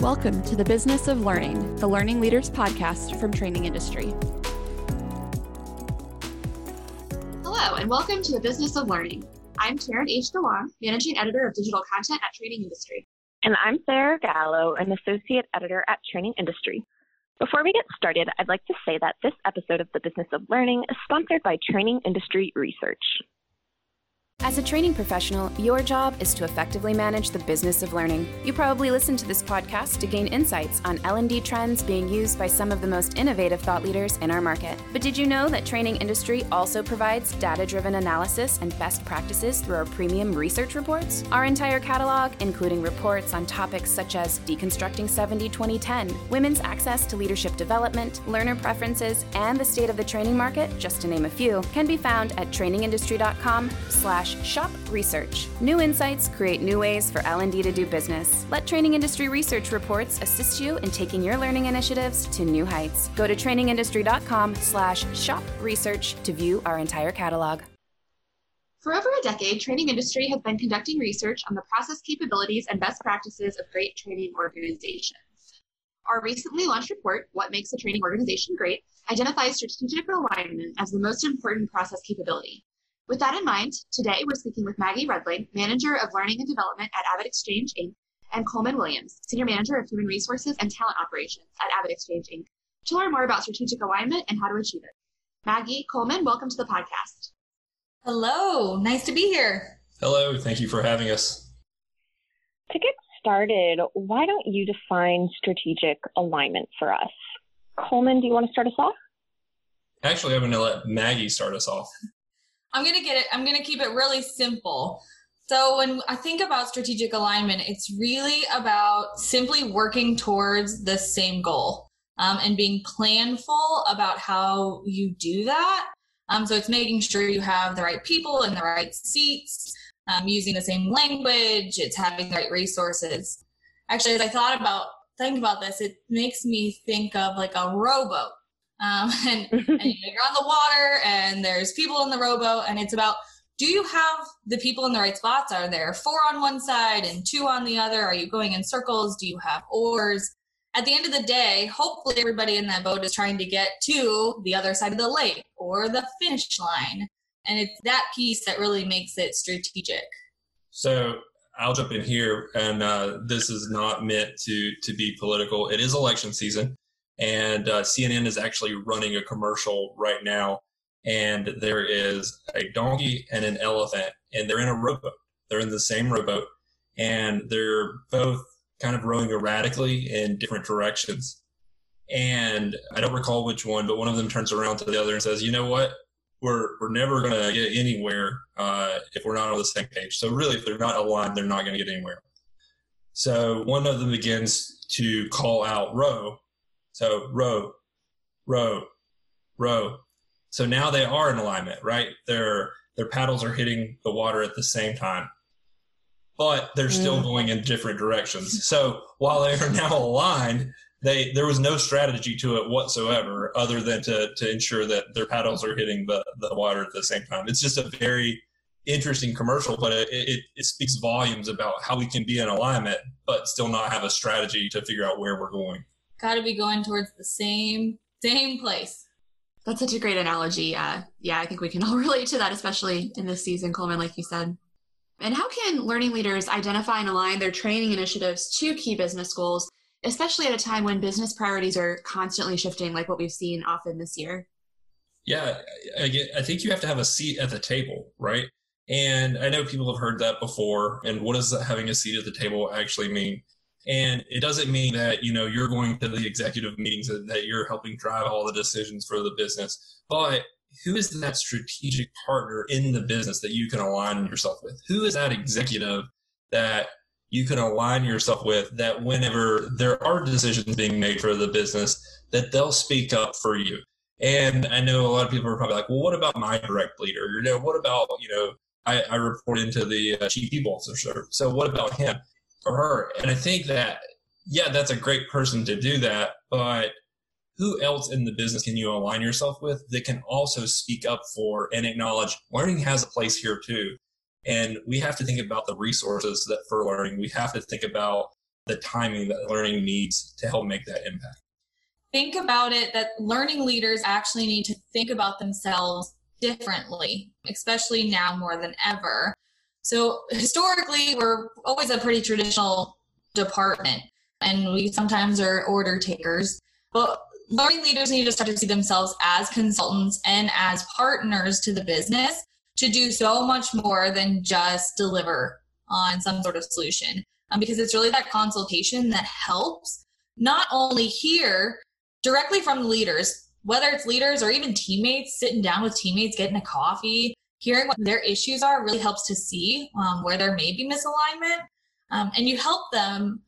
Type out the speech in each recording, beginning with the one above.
Welcome to The Business of Learning, the Learning Leaders podcast from Training Industry. Hello, and welcome to The Business of Learning. I'm Taryn H. DeLong, Managing Editor of Digital Content at Training Industry. And I'm Sarah Gallo, an Associate Editor at Training Industry. Before we get started, I'd like to say that this episode of The Business of Learning is sponsored by Training Industry Research. As a training professional, your job is to effectively manage the business of learning. You probably listen to this podcast to gain insights on L&D trends being used by some of the most innovative thought leaders in our market. But did you know that Training Industry also provides data-driven analysis and best practices through our premium research reports? Our entire catalog, including reports on topics such as deconstructing 70-20-10, women's access to leadership development, learner preferences, and the state of the training market, just to name a few, can be found at trainingindustry.com/shop research. New insights create new ways for L&D to do business. Let Training Industry Research reports assist you in taking your learning initiatives to new heights. Go to trainingindustry.com/shop research to view our entire catalog. For over a decade, Training Industry has been conducting research on the process capabilities and best practices of great training organizations. Our recently launched report, What Makes a Training Organization Great, identifies strategic alignment as the most important process capability. With that in mind, today we're speaking with Maggie Redling, Manager of Learning and Development at AvidXchange, Inc., and Coleman Williams, Senior Manager of Human Resources and Talent Operations at AvidXchange, Inc., to learn more about strategic alignment and how to achieve it. Maggie, Coleman, welcome to the podcast. Hello, nice to be here. Hello, thank you for having us. To get started, why don't you define strategic alignment for us? Coleman, do you want to start us off? Actually, I'm going to let Maggie start us off. I'm going to keep it really simple. So when I think about strategic alignment, it's really about simply working towards the same goal and being planful about how you do that. So it's making sure you have the right people in the right seats, using the same language, it's having the right resources. Actually, as I thought about this, it makes me think of like a rowboat. And you're on the water and there's people in the rowboat, and it's about, do you have the people in the right spots? Are there four on one side and two on the other? Are you going in circles? Do you have oars? At the end of the day, hopefully everybody in that boat is trying to get to the other side of the lake or the finish line. And it's that piece that really makes it strategic. So I'll jump in here, and this is not meant to be political. It is election season. And CNN is actually running a commercial right now, and there is a donkey and an elephant, and they're in a rowboat. They're in the same rowboat, and they're both kind of rowing erratically in different directions. And I don't recall which one, but one of them turns around to the other and says, you know what, we're never going to get anywhere if we're not on the same page. So really, if they're not aligned, they're not going to get anywhere. So one of them begins to call out row. So row, row, row. So now they are in alignment, right? Their paddles are hitting the water at the same time, but they're still going in different directions. So while they are now aligned, there was no strategy to it whatsoever other than to ensure that their paddles are hitting the water at the same time. It's just a very interesting commercial, but it speaks volumes about how we can be in alignment, but still not have a strategy to figure out where we're going. Got to be going towards the same place. That's such a great analogy. I think we can all relate to that, especially in this season, Coleman, like you said. And how can learning leaders identify and align their training initiatives to key business goals, especially at a time when business priorities are constantly shifting, like what we've seen often this year? Yeah, I think you have to have a seat at the table, right? And I know people have heard that before. And what does having a seat at the table actually mean? And it doesn't mean that, you know, you're going to the executive meetings and that you're helping drive all the decisions for the business, but who is that strategic partner in the business that you can align yourself with? Who is that executive that you can align yourself with, that whenever there are decisions being made for the business, that they'll speak up for you? And I know a lot of people are probably like, well, what about my direct leader? You know, what about, you know, I report into the chief people officer. So what about him or her? And I think that, yeah, that's a great person to do that, but who else in the business can you align yourself with that can also speak up for and acknowledge learning has a place here too? And we have to think about the resources that for learning. We have to think about the timing that learning needs to help make that impact. Think about it that learning leaders actually need to think about themselves differently, especially now more than ever. So historically, we're always a pretty traditional department, and we sometimes are order takers. But learning leaders need to start to see themselves as consultants and as partners to the business to do so much more than just deliver on some sort of solution, because it's really that consultation that helps not only hear directly from the leaders, whether it's leaders or even teammates, sitting down with teammates, getting a coffee, hearing what their issues are really helps to see where there may be misalignment. And you help them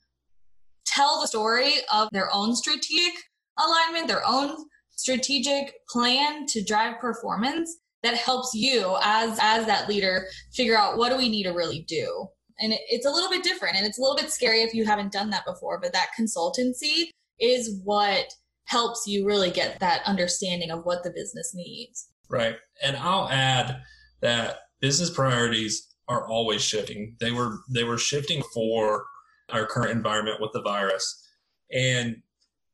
tell the story of their own strategic alignment, their own strategic plan to drive performance that helps you as that leader figure out what do we need to really do. And it's a little bit different, and it's a little bit scary if you haven't done that before, but that consultancy is what helps you really get that understanding of what the business needs. Right. And I'll add that business priorities are always shifting. They were shifting for our current environment with the virus. And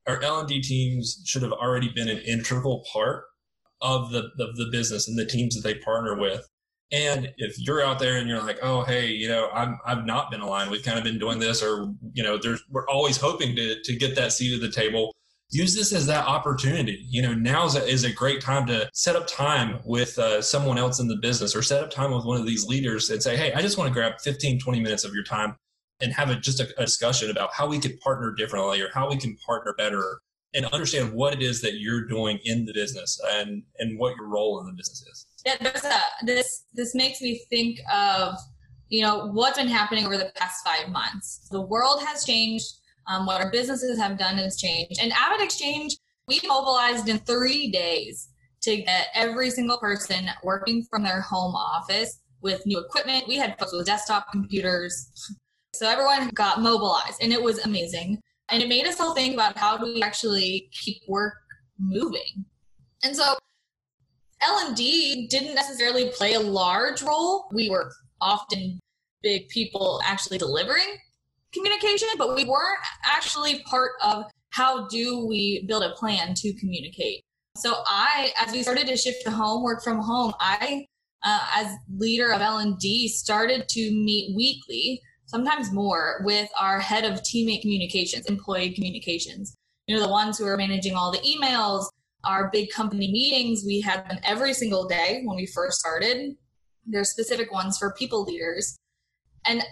our L&D teams should have already been an integral part of the business and the teams that they partner with. And if you're out there and you're like, oh, hey, I've not been aligned. We've kind of been doing this, or, we're always hoping to get that seat at the table. Use this as that opportunity. Now is a great time to set up time with someone else in the business, or set up time with one of these leaders and say, hey, I just want to grab 15, 20 minutes of your time and have a discussion about how we could partner differently, or how we can partner better, and understand what it is that you're doing in the business and what your role in the business is. Yeah, this makes me think of, what's been happening over the past 5 months. The world has changed. What our businesses have done has changed. And AvidXchange, we mobilized in 3 days to get every single person working from their home office with new equipment. We had folks with desktop computers. So everyone got mobilized, and it was amazing. And it made us all think about how do we actually keep work moving. And so L&D didn't necessarily play a large role. We were often big people actually delivering communication, but we weren't actually part of how do we build a plan to communicate. So as we started to shift to home, work from home, I, as leader of L&D, started to meet weekly, sometimes more, with our head of teammate communications, employee communications. The ones who are managing all the emails, our big company meetings, we had them every single day when we first started. There's specific ones for people leaders. And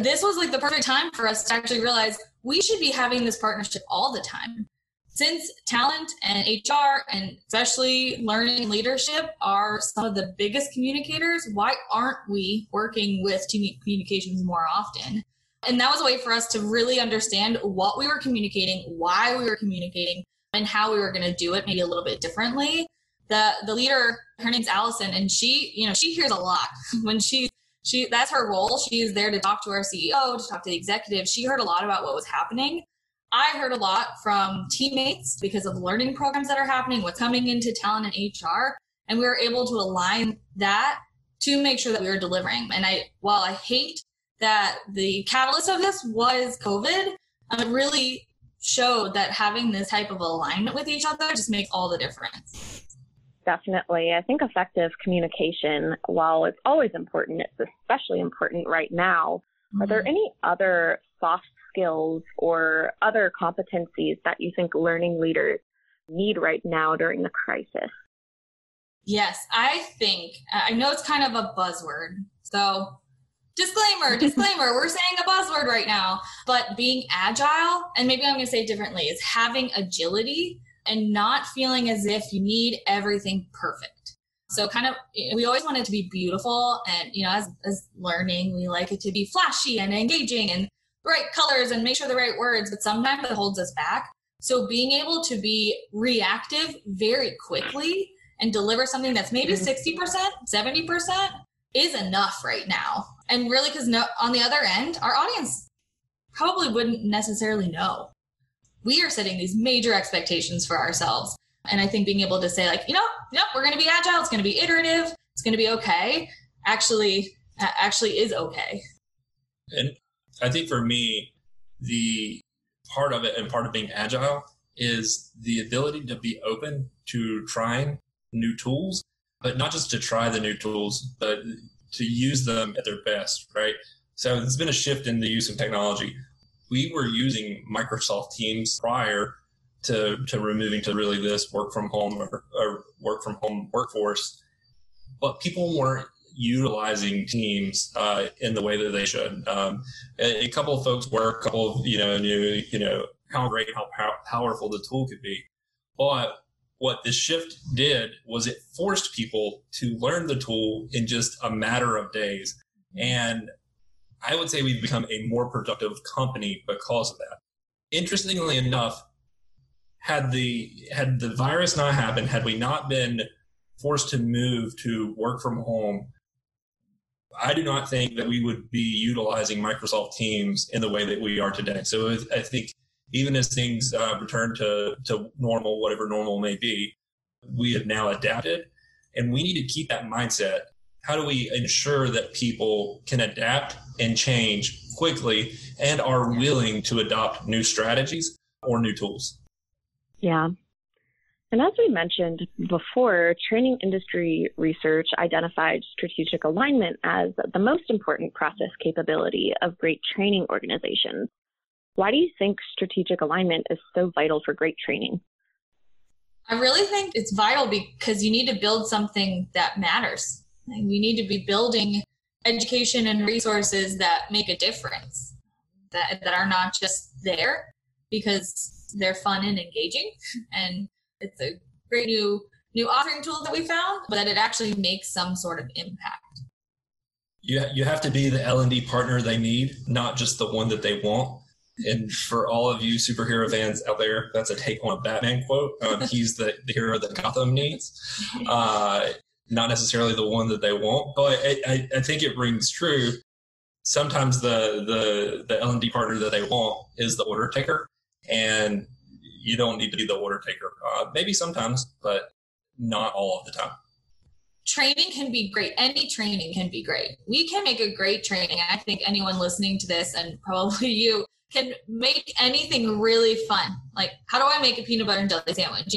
this was the perfect time for us to actually realize we should be having this partnership all the time. Since talent and HR, and especially learning leadership, are some of the biggest communicators, why aren't we working with team communications more often? And that was a way for us to really understand what we were communicating, why we were communicating, and how we were going to do it maybe a little bit differently. The leader, her name's Allison, and she hears a lot when she that's her role. She is there to talk to our CEO, to talk to the executive. She heard a lot about what was happening. I heard a lot from teammates because of learning programs that are happening, what's coming into talent and HR, and we were able to align that to make sure that we were delivering. And while I hate that the catalyst of this was COVID, it really showed that having this type of alignment with each other just makes all the difference. Definitely. I think effective communication, while it's always important, it's especially important right now. Mm-hmm. Are there any other soft skills or other competencies that you think learning leaders need right now during the crisis? Yes, I know it's kind of a buzzword. So disclaimer, we're saying a buzzword right now, but being agile, and maybe I'm going to say it differently, is having agility and not feeling as if you need everything perfect. So we always want it to be beautiful. And, as learning, we like it to be flashy and engaging and the right colors and make sure the right words, but sometimes it holds us back. So being able to be reactive very quickly and deliver something that's maybe 60%, 70% is enough right now. And really, because on the other end, our audience probably wouldn't necessarily know. We are setting these major expectations for ourselves. And I think being able to say we're going to be agile. It's going to be iterative. It's going to be okay. Actually is okay. And I think for me, the part of it and part of being agile is the ability to be open to trying new tools, but not just to try the new tools, but to use them at their best, right? So there's been a shift in the use of technology. We were using Microsoft Teams prior to removing to really this work from home or work from home workforce, but people weren't utilizing Teams in the way that they should. A couple of folks were, a couple of, knew, how great, how powerful the tool could be. But what the shift did was it forced people to learn the tool in just a matter of days. And I would say we've become a more productive company because of that. Interestingly enough, had the virus not happened, had we not been forced to move to work from home, I do not think that we would be utilizing Microsoft Teams in the way that we are today. So I think even as things return to normal, whatever normal may be, we have now adapted, and we need to keep that mindset. How do we ensure that people can adapt and change quickly and are willing to adopt new strategies or new tools? Yeah. And as we mentioned before, training industry research identified strategic alignment as the most important process capability of great training organizations. Why do you think strategic alignment is so vital for great training? I really think it's vital because you need to build something that matters. And we need to be building education and resources that make a difference, that are not just there because they're fun and engaging, and it's a great new authoring tool that we found, but that it actually makes some sort of impact. You have to be the L&D partner they need, not just the one that they want. And for all of you superhero fans out there, that's a take on a Batman quote. He's the hero that Gotham needs, not necessarily the one that they want. But I think it rings true. Sometimes the L&D partner that they want is the order taker, and you don't need to be the order taker. Maybe sometimes, but not all of the time. Training can be great. Any training can be great. We can make a great training. I think anyone listening to this, and probably you, can make anything really fun. Like, how do I make a peanut butter and jelly sandwich?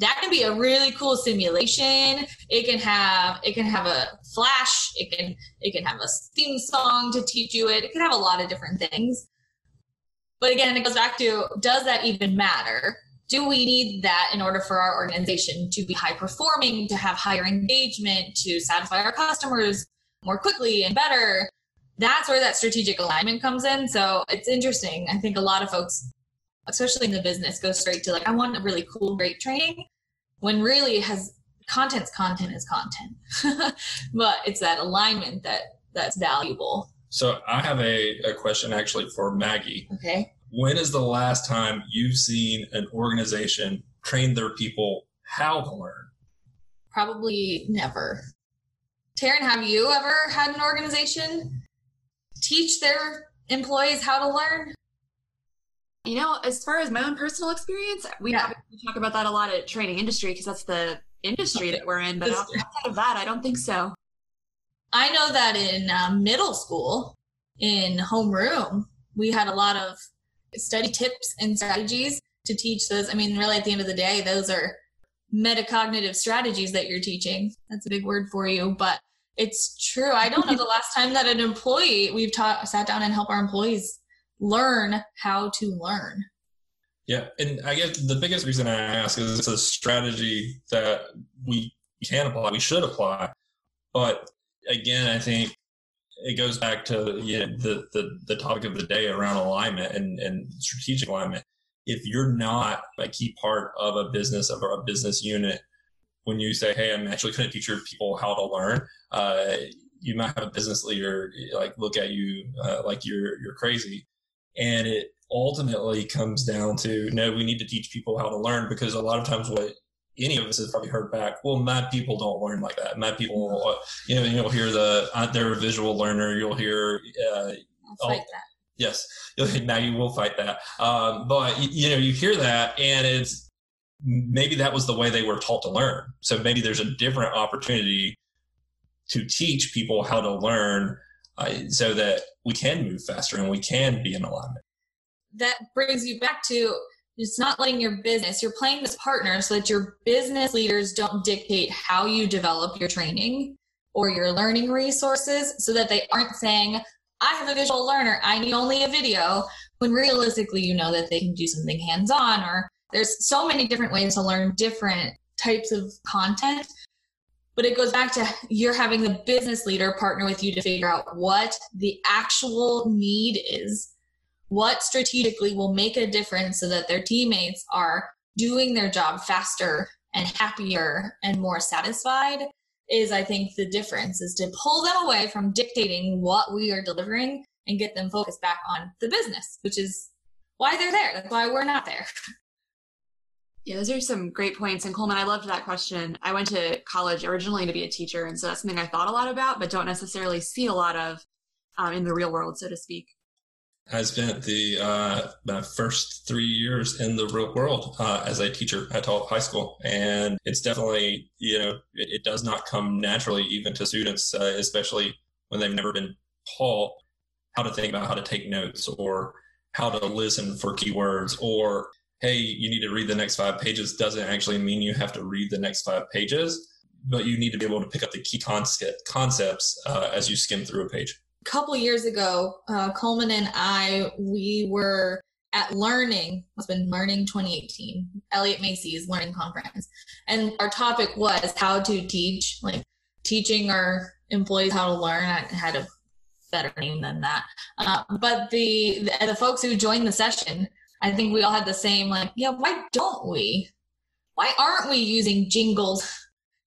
That can be a really cool simulation. It can have a flash. It can have a theme song to teach you it. It can have a lot of different things. But again, it goes back to, does that even matter? Do we need that in order for our organization to be high performing, to have higher engagement, to satisfy our customers more quickly and better? That's where that strategic alignment comes in. So it's interesting. I think a lot of folks, especially in the business, go straight to I want a really cool, great training, when really content is content. But it's that alignment that's valuable. So I have a question actually for Maggie. Okay. When is the last time you've seen an organization train their people how to learn? Probably never. Taryn, have you ever had an organization teach their employees how to learn? As far as my own personal experience, we talk about that a lot at Training Industry because that's the industry that we're in. But outside of that, I don't think so. I know that in middle school, in homeroom, we had a lot of study tips and strategies to teach those. I mean, really, at the end of the day, those are metacognitive strategies that you're teaching. That's a big word for you, but it's true. I don't know the last time that an employee, we've sat down and helped our employees learn how to learn. Yeah, and I guess the biggest reason I ask is it's a strategy that we can apply, we should apply, but again, I think it goes back to the topic of the day around alignment and strategic alignment. If you're not a key part of a business, of a business unit, when you say, hey, I'm actually going to teach your people how to learn, you might have a business leader look at you like you're crazy. And it ultimately comes down to, no, we need to teach people how to learn, because a lot of times what any of us has probably heard back, well, my people don't learn like that. My people, you'll hear they're a visual learner. You'll hear, fight that. Yes. Now you will fight that. But you hear that, and it's maybe that was the way they were taught to learn. So maybe there's a different opportunity to teach people how to learn so that we can move faster and we can be in alignment. that brings you back to, it's not letting your business, you're playing this partner so that your business leaders don't dictate how you develop your training or your learning resources, so that they aren't saying, I have a visual learner, I need only a video, when realistically you know that they can do something hands-on, or there's so many different ways to learn different types of content. But it goes back to you're having the business leader partner with you to figure out what the actual need is, what strategically will make a difference so that their teammates are doing their job faster and happier and more satisfied. Is, I think, the difference is to pull them away from dictating what we are delivering and get them focused back on the business, which is why they're there. That's why we're not there. Yeah, those are some great points. And Coleman, I loved that question. I went to college originally to be a teacher, and so that's something I thought a lot about, but don't necessarily see a lot of in the real world, so to speak. I spent the first 3 years in the real world as a teacher. I taught high school, and it's definitely, you know, it does not come naturally even to students, especially when they've never been taught how to think about how to take notes or how to listen for keywords, or hey, you need to read the next 5 pages doesn't actually mean you have to read the next 5 pages, but you need to be able to pick up the key concepts as you skim through a page. A couple years ago, Coleman and I, we were at Learning, it's been Learning 2018, Elliot Macy's Learning Conference. And our topic was how to teach, like teaching our employees how to learn. I had a better name than that. But the folks who joined the session, I think we all had the same, like, yeah, why don't we? Why aren't we using jingles?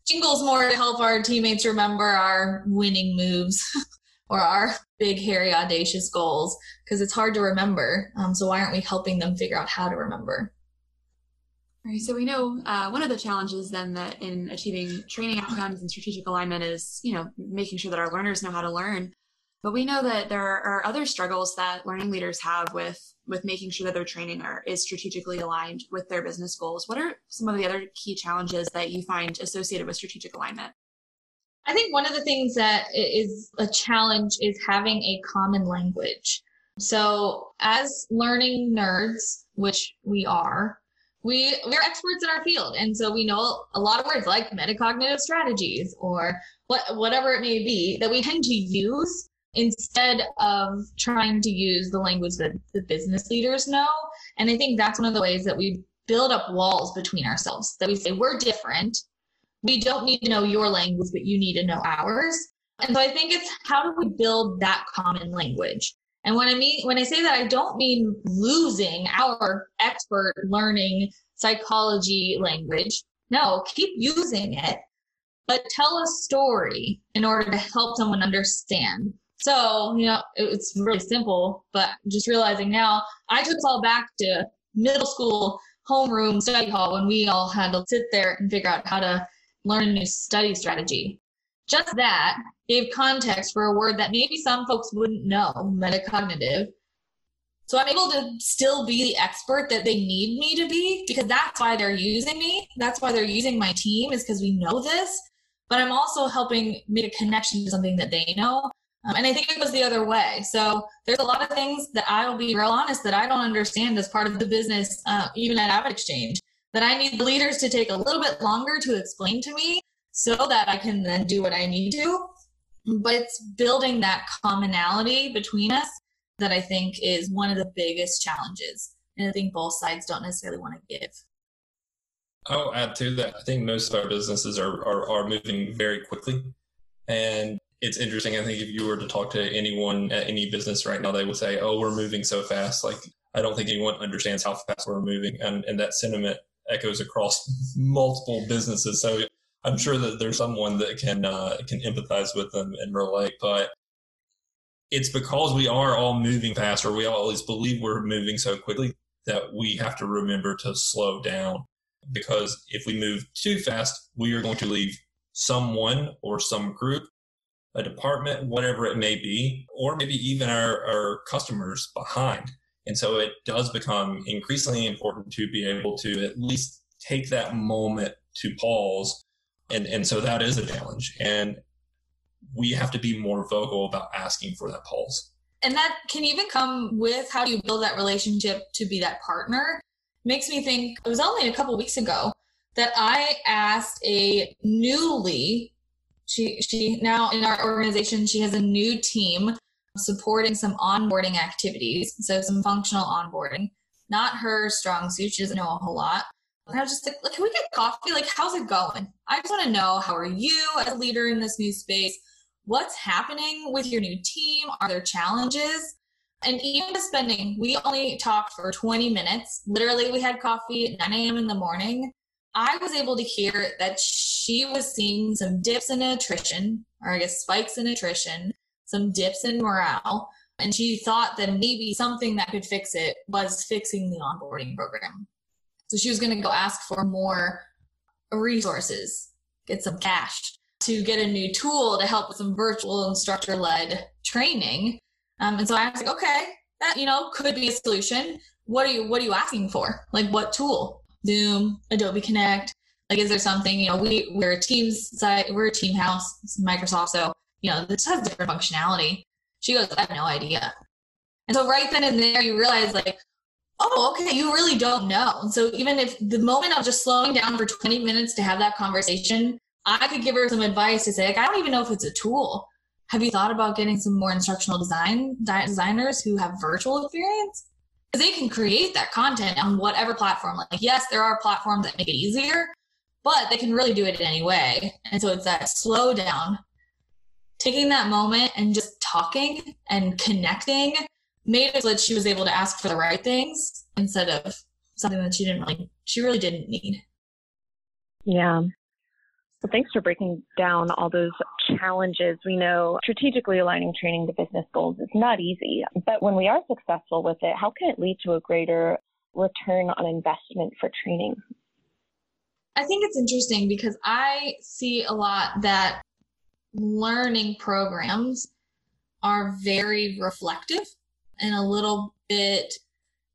Jingles more to help our teammates remember our winning moves or our big, hairy, audacious goals, because it's hard to remember. So why aren't we helping them figure out how to remember? All right, so we know one of the challenges then that in achieving training outcomes and strategic alignment is, you know, making sure that our learners know how to learn. But we know that there are other struggles that learning leaders have with making sure that their training is strategically aligned with their business goals. What are some of the other key challenges that you find associated with strategic alignment? I think one of the things that is a challenge is having a common language. So as learning nerds, which we are, we're experts in our field. And so we know a lot of words like metacognitive strategies or whatever it may be that we tend to use, instead of trying to use the language that the business leaders know. And I think that's one of the ways that we build up walls between ourselves, that we say, we're different. We don't need to know your language, but you need to know ours. And so I think it's, how do we build that common language? And when I say that, I don't mean losing our expert learning psychology language. No, keep using it, but tell a story in order to help someone understand. So, you know, it's really simple, but just realizing now, I took us all back to middle school homeroom study hall when we all had to sit there and figure out how to learn a new study strategy. Just that gave context for a word that maybe some folks wouldn't know, metacognitive. So I'm able to still be the expert that they need me to be, because that's why they're using me. That's why they're using my team, is because we know this, but I'm also helping make a connection to something that they know. And I think it goes the other way. So there's a lot of things that I will be real honest that I don't understand as part of the business, even at AvidXchange, that I need the leaders to take a little bit longer to explain to me so that I can then do what I need to. But it's building that commonality between us that I think is one of the biggest challenges. And I think both sides don't necessarily want to give. I'll add to that. I think most of our businesses are moving very quickly. And it's interesting. I think if you were to talk to anyone at any business right now, they would say, oh, we're moving so fast. Like, I don't think anyone understands how fast we're moving. And that sentiment echoes across multiple businesses. So I'm sure that there's someone that can empathize with them and relate. But it's because we are all moving faster. We always believe we're moving so quickly that we have to remember to slow down. Because if we move too fast, we are going to leave someone or some group, a department, whatever it may be, or maybe even our customers behind. And so it does become increasingly important to be able to at least take that moment to pause. And so that is a challenge. And we have to be more vocal about asking for that pause. And that can even come with how you build that relationship to be that partner. Makes me think, it was only a couple of weeks ago that I asked a newly, she now in our organization, she has a new team supporting some onboarding activities. So some functional onboarding, not her strong suit. She doesn't know a whole lot. And I was just like, can we get coffee? Like, how's it going? I just want to know, how are you as a leader in this new space? What's happening with your new team? Are there challenges? And even spending, we only talked for 20 minutes. Literally, we had coffee at 9 a.m. in the morning. I was able to hear that she was seeing some dips in attrition, or I guess spikes in attrition, some dips in morale. And she thought that maybe something that could fix it was fixing the onboarding program. So she was going to go ask for more resources, get some cash to get a new tool to help with some virtual instructor-led training. And so I was like, okay, that, could be a solution. What are you asking for? Like, what tool? Zoom, Adobe Connect. Like, is there something, we're a Teams site, we're a team house, it's Microsoft. So, this has different functionality. She goes, I have no idea. And so right then and there, you realize like, oh, okay, you really don't know. And so even if the moment of just slowing down for 20 minutes to have that conversation, I could give her some advice to say, like, I don't even know if it's a tool. Have you thought about getting some more instructional designers who have virtual experience? Because they can create that content on whatever platform. Like, yes, there are platforms that make it easier, but they can really do it in any way. And so it's that slow down, taking that moment and just talking and connecting made it so that she was able to ask for the right things instead of something that she really didn't need. Yeah. Well, thanks for breaking down all those challenges. We know strategically aligning training to business goals is not easy, but when we are successful with it, how can it lead to a greater return on investment for training? I think it's interesting because I see a lot that learning programs are very reflective and a little bit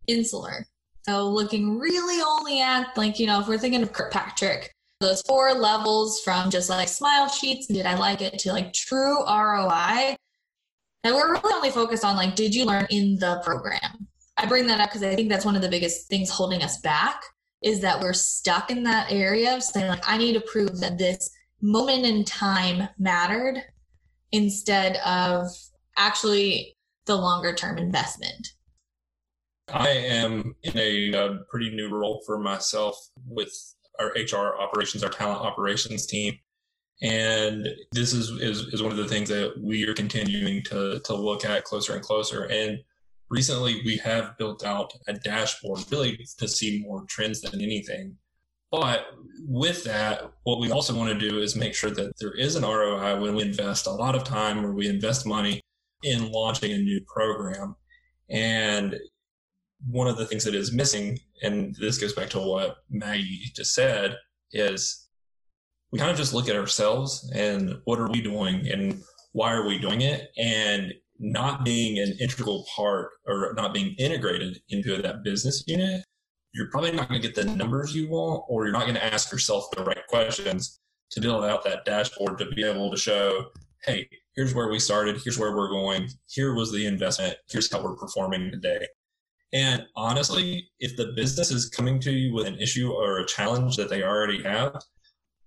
insular. So looking really only at if we're thinking of Kirkpatrick, those 4 levels from just like smile sheets, did I like it, to like true ROI. And we're really only focused on like, did you learn in the program? I bring that up because I think that's one of the biggest things holding us back is that we're stuck in that area of saying like, I need to prove that this moment in time mattered instead of actually the longer term investment. I am in a pretty new role for myself with our HR operations, our talent operations team. And this is one of the things that we are continuing to look at closer and closer. And recently we have built out a dashboard really to see more trends than anything. But with that, what we also want to do is make sure that there is an ROI when we invest a lot of time or we invest money in launching a new program. And one of the things that is missing, and this goes back to what Maggie just said, is we kind of just look at ourselves and what are we doing and why are we doing it, and not being an integral part or not being integrated into that business unit, you're probably not going to get the numbers you want, or you're not going to ask yourself the right questions to build out that dashboard to be able to show, hey, here's where we started, here's where we're going, here was the investment, here's how we're performing today. And honestly, if the business is coming to you with an issue or a challenge that they already have,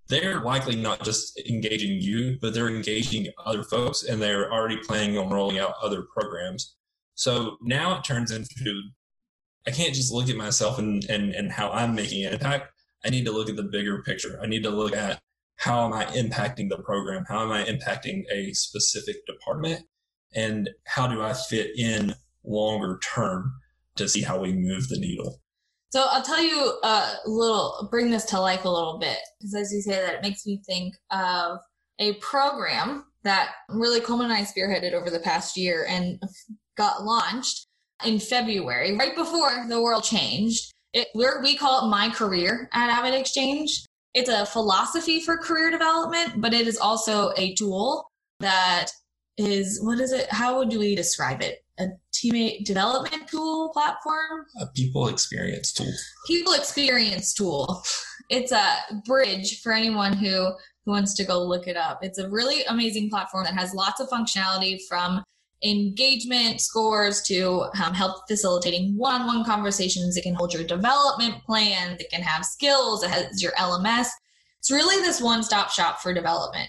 they're likely not just engaging you, but they're engaging other folks, and they're already planning on rolling out other programs. So now it turns into, I can't just look at myself and how I'm making an impact. I need to look at the bigger picture. I need to look at how am I impacting the program? How am I impacting a specific department? And how do I fit in longer term to see how we move the needle? So I'll tell you bring this to life a little bit, because as you say that, it makes me think of a program that really Coleman and I spearheaded over the past year and got launched in February, right before the world changed. We call it My Career at AvidXchange. It's a philosophy for career development, but it is also a tool that is, what is it? How would we describe it? A teammate development tool platform? A people experience tool. People experience tool. It's a bridge for anyone who wants to go look it up. It's a really amazing platform that has lots of functionality from engagement scores to help facilitating one-on-one conversations. It can hold your development plans. It can have skills. It has your LMS. It's really this one-stop shop for development.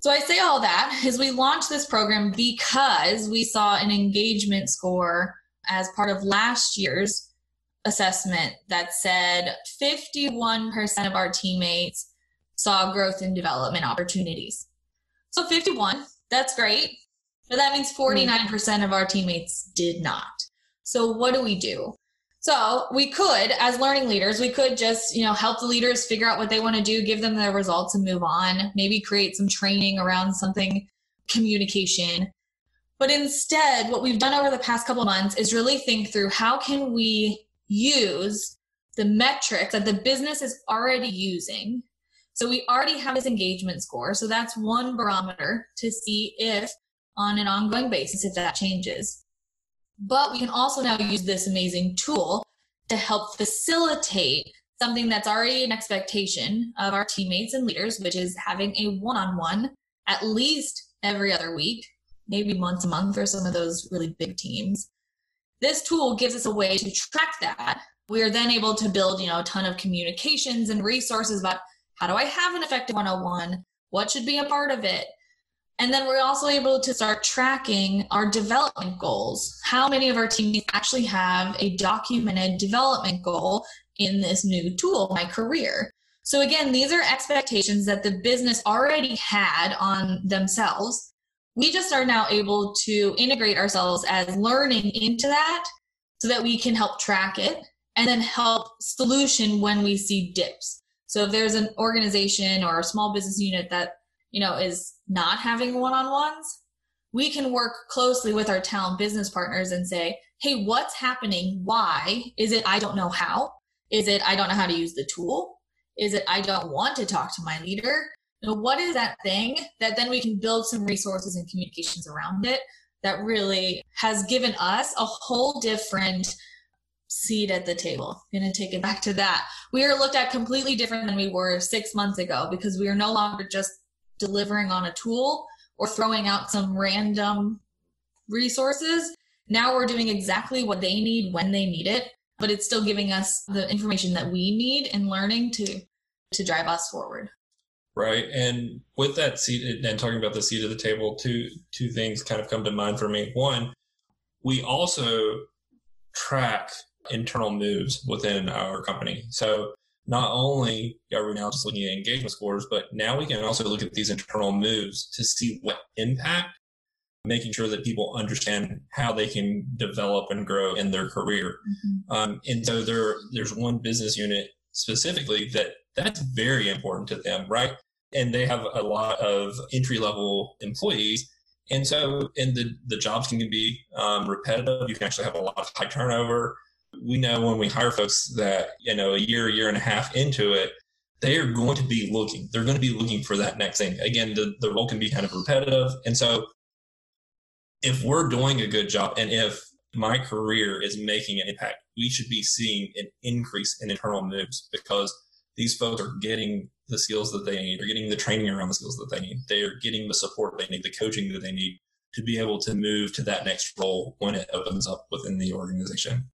So I say all that is we launched this program because we saw an engagement score as part of last year's assessment that said 51% of our teammates saw growth and development opportunities. So 51, that's great. But that means 49% of our teammates did not. So what do? So we could, as learning leaders, we could just, help the leaders figure out what they want to do, give them their results and move on, maybe create some training around something, communication. But instead, what we've done over the past couple of months is really think through how can we use the metrics that the business is already using. So we already have this engagement score. So that's one barometer to see if on an ongoing basis, if that changes. But we can also now use this amazing tool to help facilitate something that's already an expectation of our teammates and leaders, which is having a one-on-one at least every other week, maybe once a month for some of those really big teams. This tool gives us a way to track that. We are then able to build, a ton of communications and resources about how do I have an effective one-on-one? What should be a part of it? And then we're also able to start tracking our development goals. How many of our teammates actually have a documented development goal in this new tool, My Career? So again, these are expectations that the business already had on themselves. We just are now able to integrate ourselves as learning into that so that we can help track it and then help solution when we see dips. So if there's an organization or a small business unit that is not having one-on-ones, we can work closely with our talent business partners and say, hey, what's happening? Why? Is it I don't know how? Is it I don't know how to use the tool? Is it I don't want to talk to my leader? What is that thing that then we can build some resources and communications around it that really has given us a whole different seat at the table. I'm going to take it back to that. We are looked at completely different than we were 6 months ago because we are no longer just delivering on a tool or throwing out some random resources. Now we're doing exactly what they need when they need it, but it's still giving us the information that we need and learning to drive us forward. Right. And with that seat and talking about the seat at the table, two things kind of come to mind for me. One, we also track internal moves within our company. So not only are we now just looking at engagement scores, but now we can also look at these internal moves to see what impact, making sure that people understand how they can develop and grow in their career. Mm-hmm. And so there's one business unit specifically that's very important to them, right? And they have a lot of entry-level employees. And so the jobs can be repetitive. You can actually have a lot of high turnover. We know when we hire folks that, a year and a half into it, they are going to be looking. They're going to be looking for that next thing. Again, the role can be kind of repetitive. And so if we're doing a good job and if My Career is making an impact, we should be seeing an increase in internal moves because these folks are getting the skills that they need. They're getting the training around the skills that they need. They are getting the support they need, the coaching that they need to be able to move to that next role when it opens up within the organization.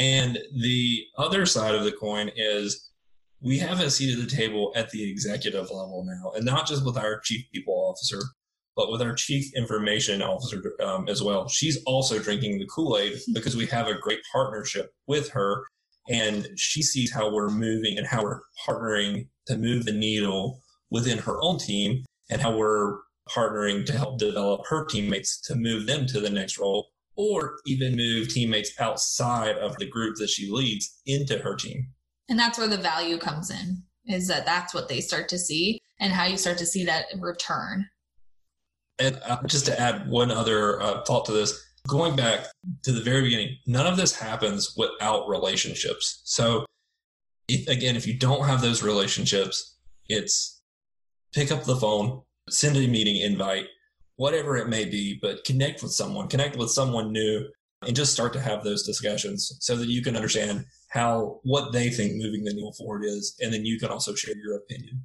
And the other side of the coin is we have a seat at the table at the executive level now, and not just with our chief people officer, but with our chief information officer as well. She's also drinking the Kool-Aid because we have a great partnership with her, and she sees how we're moving and how we're partnering to move the needle within her own team and how we're partnering to help develop her teammates to move them to the next role, or even move teammates outside of the group that she leads into her team. And that's where the value comes in, is that's what they start to see and how you start to see that return. And just to add one other thought to this, going back to the very beginning, none of this happens without relationships. So if you don't have those relationships, it's pick up the phone, send a meeting invite, whatever it may be, but connect with someone new and just start to have those discussions so that you can understand what they think moving the needle forward is. And then you can also share your opinion.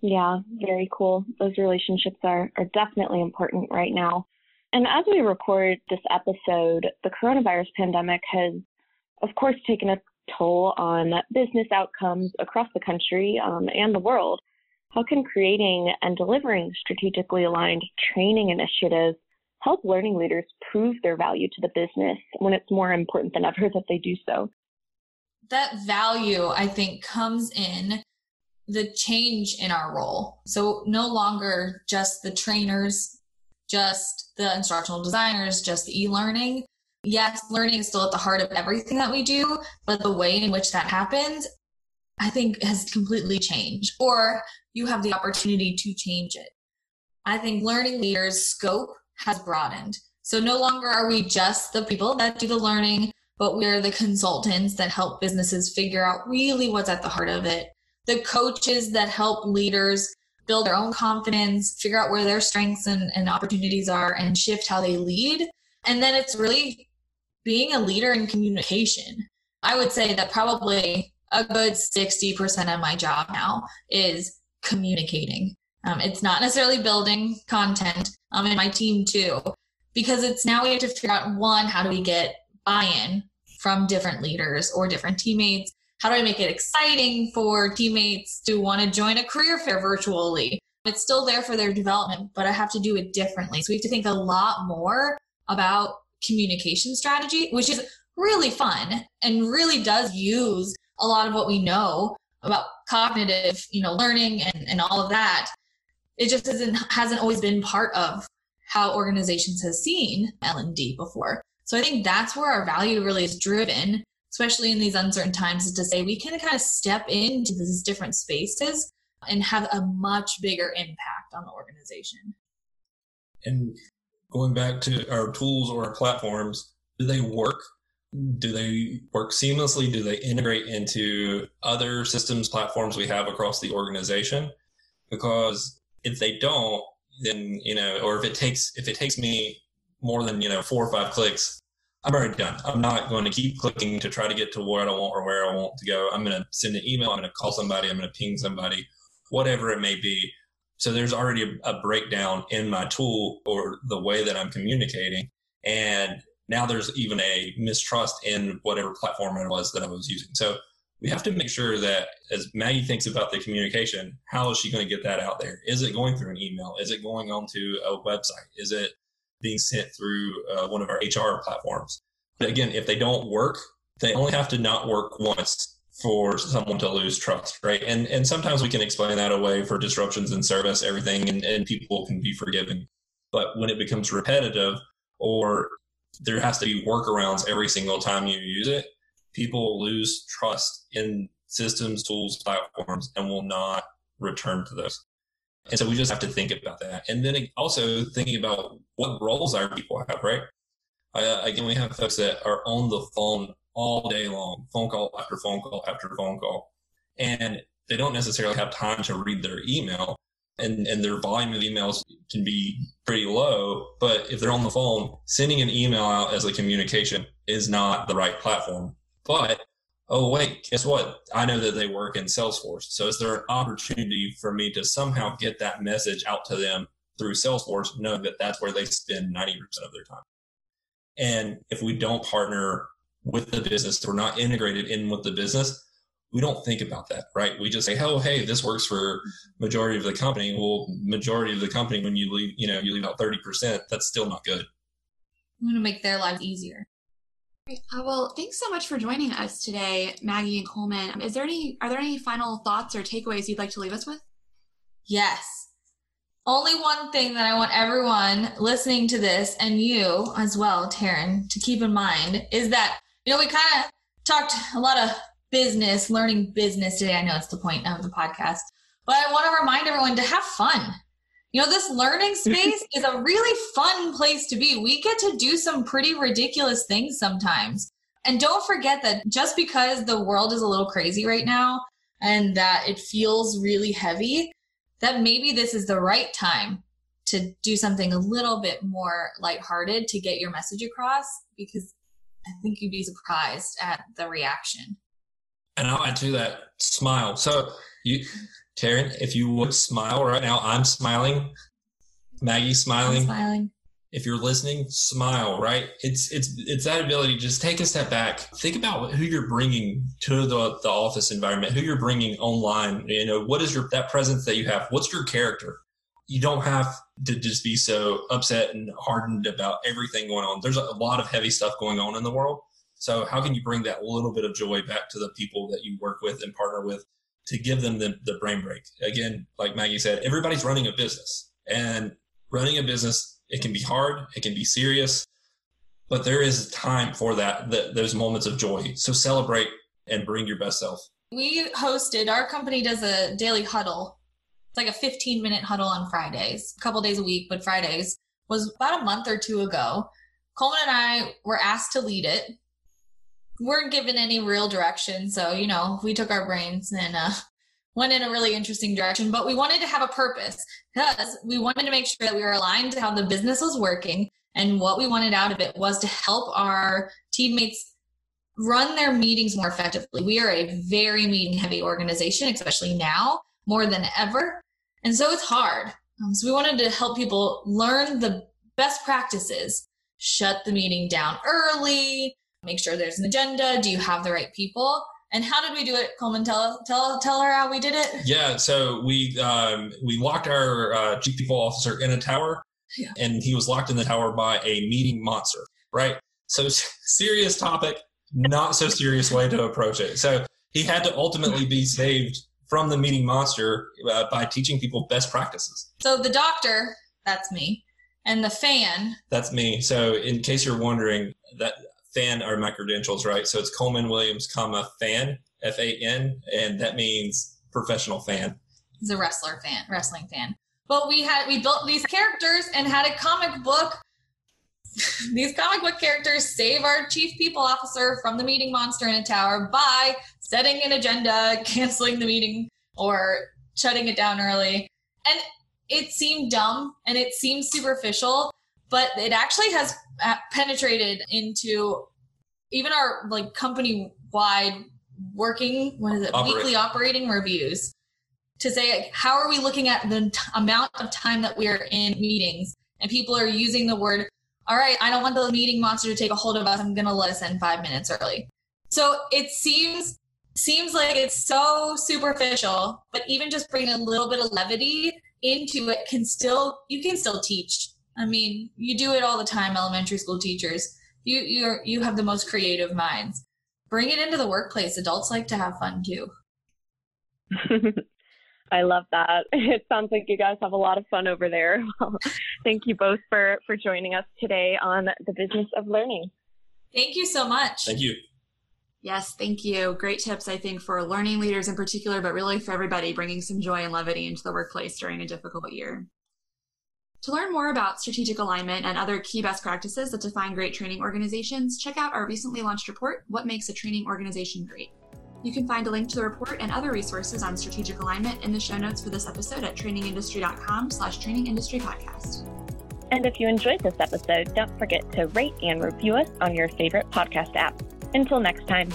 Yeah, very cool. Those relationships are definitely important right now. And as we record this episode, the coronavirus pandemic has, of course, taken a toll on business outcomes across the country and the world. How can creating and delivering strategically aligned training initiatives help learning leaders prove their value to the business when it's more important than ever that they do so? That value, I think, comes in the change in our role. So no longer just the trainers, just the instructional designers, just the e-learning. Yes, learning is still at the heart of everything that we do, but the way in which that happens, I think, has completely changed, or you have the opportunity to change it. I think learning leaders' scope has broadened. So no longer are we just the people that do the learning, but we are the consultants that help businesses figure out really what's at the heart of it. The coaches that help leaders build their own confidence, figure out where their strengths and opportunities are, and shift how they lead. And then it's really being a leader in communication. I would say that probably a good 60% of my job now is communicating. It's not necessarily building content in my team too, because it's now we have to figure out, one, how do we get buy-in from different leaders or different teammates? How do I make it exciting for teammates to want to join a career fair virtually? It's still there for their development, but I have to do it differently. So we have to think a lot more about communication strategy, which is really fun and really does use a lot of what we know about cognitive, learning and all of that. It just hasn't always been part of how organizations have seen L&D before. So I think that's where our value really is driven, especially in these uncertain times, is to say we can kind of step into these different spaces and have a much bigger impact on the organization. And going back to our tools or our platforms, do they work? Do they work seamlessly? Do they integrate into other systems, platforms we have across the organization? Because if they don't, then, or if it takes me more than, 4 or 5 clicks, I'm already done. I'm not going to keep clicking to try to get to what I want or where I want to go. I'm going to send an email. I'm going to call somebody. I'm going to ping somebody, whatever it may be. So there's already a breakdown in my tool or the way that I'm communicating. And now there's even a mistrust in whatever platform it was that I was using. So we have to make sure that as Maggie thinks about the communication, how is she going to get that out there? Is it going through an email? Is it going onto a website? Is it being sent through one of our HR platforms? But again, if they don't work, they only have to not work once for someone to lose trust, right? And sometimes we can explain that away for disruptions in service, everything, and people can be forgiving. But when it becomes repetitive, or there has to be workarounds every single time you use it, people lose trust in systems, tools, platforms, and will not return to those. And so we just have to think about that. And then also thinking about what roles our people have, right? Again, we have folks that are on the phone all day long, phone call after phone call after phone call. And they don't necessarily have time to read their email. And their volume of emails can be pretty low. But if they're on the phone, sending an email out as a communication is not the right platform. But, oh, wait, guess what? I know that they work in Salesforce. So is there an opportunity for me to somehow get that message out to them through Salesforce, knowing that that's where they spend 90% of their time? And if we don't partner with the business, we're not integrated in with the business, we don't think about that, right? We just say, oh, hey, this works for majority of the company. Well, majority of the company, when you leave, you leave out 30%, that's still not good. I'm going to make their lives easier. Great. Well, thanks so much for joining us today, Maggie and Coleman. Are there any final thoughts or takeaways you'd like to leave us with? Yes. Only one thing that I want everyone listening to this, and you as well, Taryn, to keep in mind is that, we kind of talked a lot of business, learning business today. I know it's the point of the podcast, but I want to remind everyone to have fun. This learning space is a really fun place to be. We get to do some pretty ridiculous things sometimes. And don't forget that just because the world is a little crazy right now and that it feels really heavy, that maybe this is the right time to do something a little bit more lighthearted to get your message across, because I think you'd be surprised at the reaction. And I'll add to that, smile. So you, Taryn, if you would smile right now, I'm smiling. Maggie's smiling. I'm smiling. If you're listening, smile, right? It's that ability to just take a step back. Think about who you're bringing to the office environment, who you're bringing online. You know, what is that presence that you have? What's your character? You don't have to just be so upset and hardened about everything going on. There's a lot of heavy stuff going on in the world. So how can you bring that little bit of joy back to the people that you work with and partner with to give them the brain break? Again, like Maggie said, everybody's running a business, and running a business, it can be hard, it can be serious, but there is time for that, those moments of joy. So celebrate and bring your best self. We hosted, our company does a daily huddle. It's like a 15-minute huddle on Fridays, a couple days a week, but Fridays. Was about a month or two ago. Coleman and I were asked to lead it. Weren't given any real direction. So, you know, we took our brains and went in a really interesting direction, but we wanted to have a purpose because we wanted to make sure that we were aligned to how the business was working, and what we wanted out of it was to help our teammates run their meetings more effectively. We are a very meeting-heavy organization, especially now, more than ever, and so it's hard. So we wanted to help people learn the best practices. Shut the meeting down early, make sure there's an agenda, do you have the right people? And how did we do it, Coleman? Tell her how we did it. Yeah, so we locked our chief people officer in a tower, yeah. And he was locked in the tower by a meeting monster, right? So serious topic, not so serious way to approach it. So he had to ultimately be saved from the meeting monster by teaching people best practices. So the doctor, that's me, and the fan. That's me. So in case you're wondering, that fan are my credentials, right? So it's Coleman Williams, fan, F-A-N, and that means professional fan. He's a wrestling fan. But we built these characters and had a comic book. These comic book characters save our chief people officer from the meeting monster in a tower by setting an agenda, canceling the meeting, or shutting it down early. And it seemed dumb and it seemed superficial, but it actually has penetrated into even our like company-wide working, weekly operating reviews to say, like, how are we looking at the amount of time that we are in meetings? And people are using the word, all right, I don't want the meeting monster to take a hold of us. I'm going to let us in 5 minutes early. So it seems like it's so superficial, but even just bringing a little bit of levity into it you can still teach. I mean, you do it all the time, elementary school teachers. You have the most creative minds. Bring it into the workplace. Adults like to have fun too. I love that. It sounds like you guys have a lot of fun over there. Well, thank you both for joining us today on The Business of Learning. Thank you so much. Thank you. Yes, thank you. Great tips, I think, for learning leaders in particular, but really for everybody, bringing some joy and levity into the workplace during a difficult year. To learn more about strategic alignment and other key best practices that define great training organizations, check out our recently launched report, What Makes a Training Organization Great? You can find a link to the report and other resources on strategic alignment in the show notes for this episode at trainingindustry.com/trainingindustrypodcast. And if you enjoyed this episode, don't forget to rate and review us on your favorite podcast app. Until next time.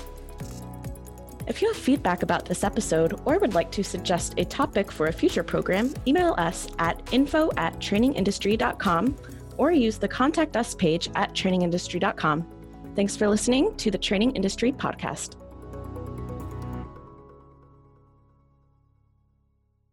If you have feedback about this episode or would like to suggest a topic for a future program, email us at info@trainingindustry.com or use the Contact Us page at trainingindustry.com. Thanks for listening to the Training Industry Podcast.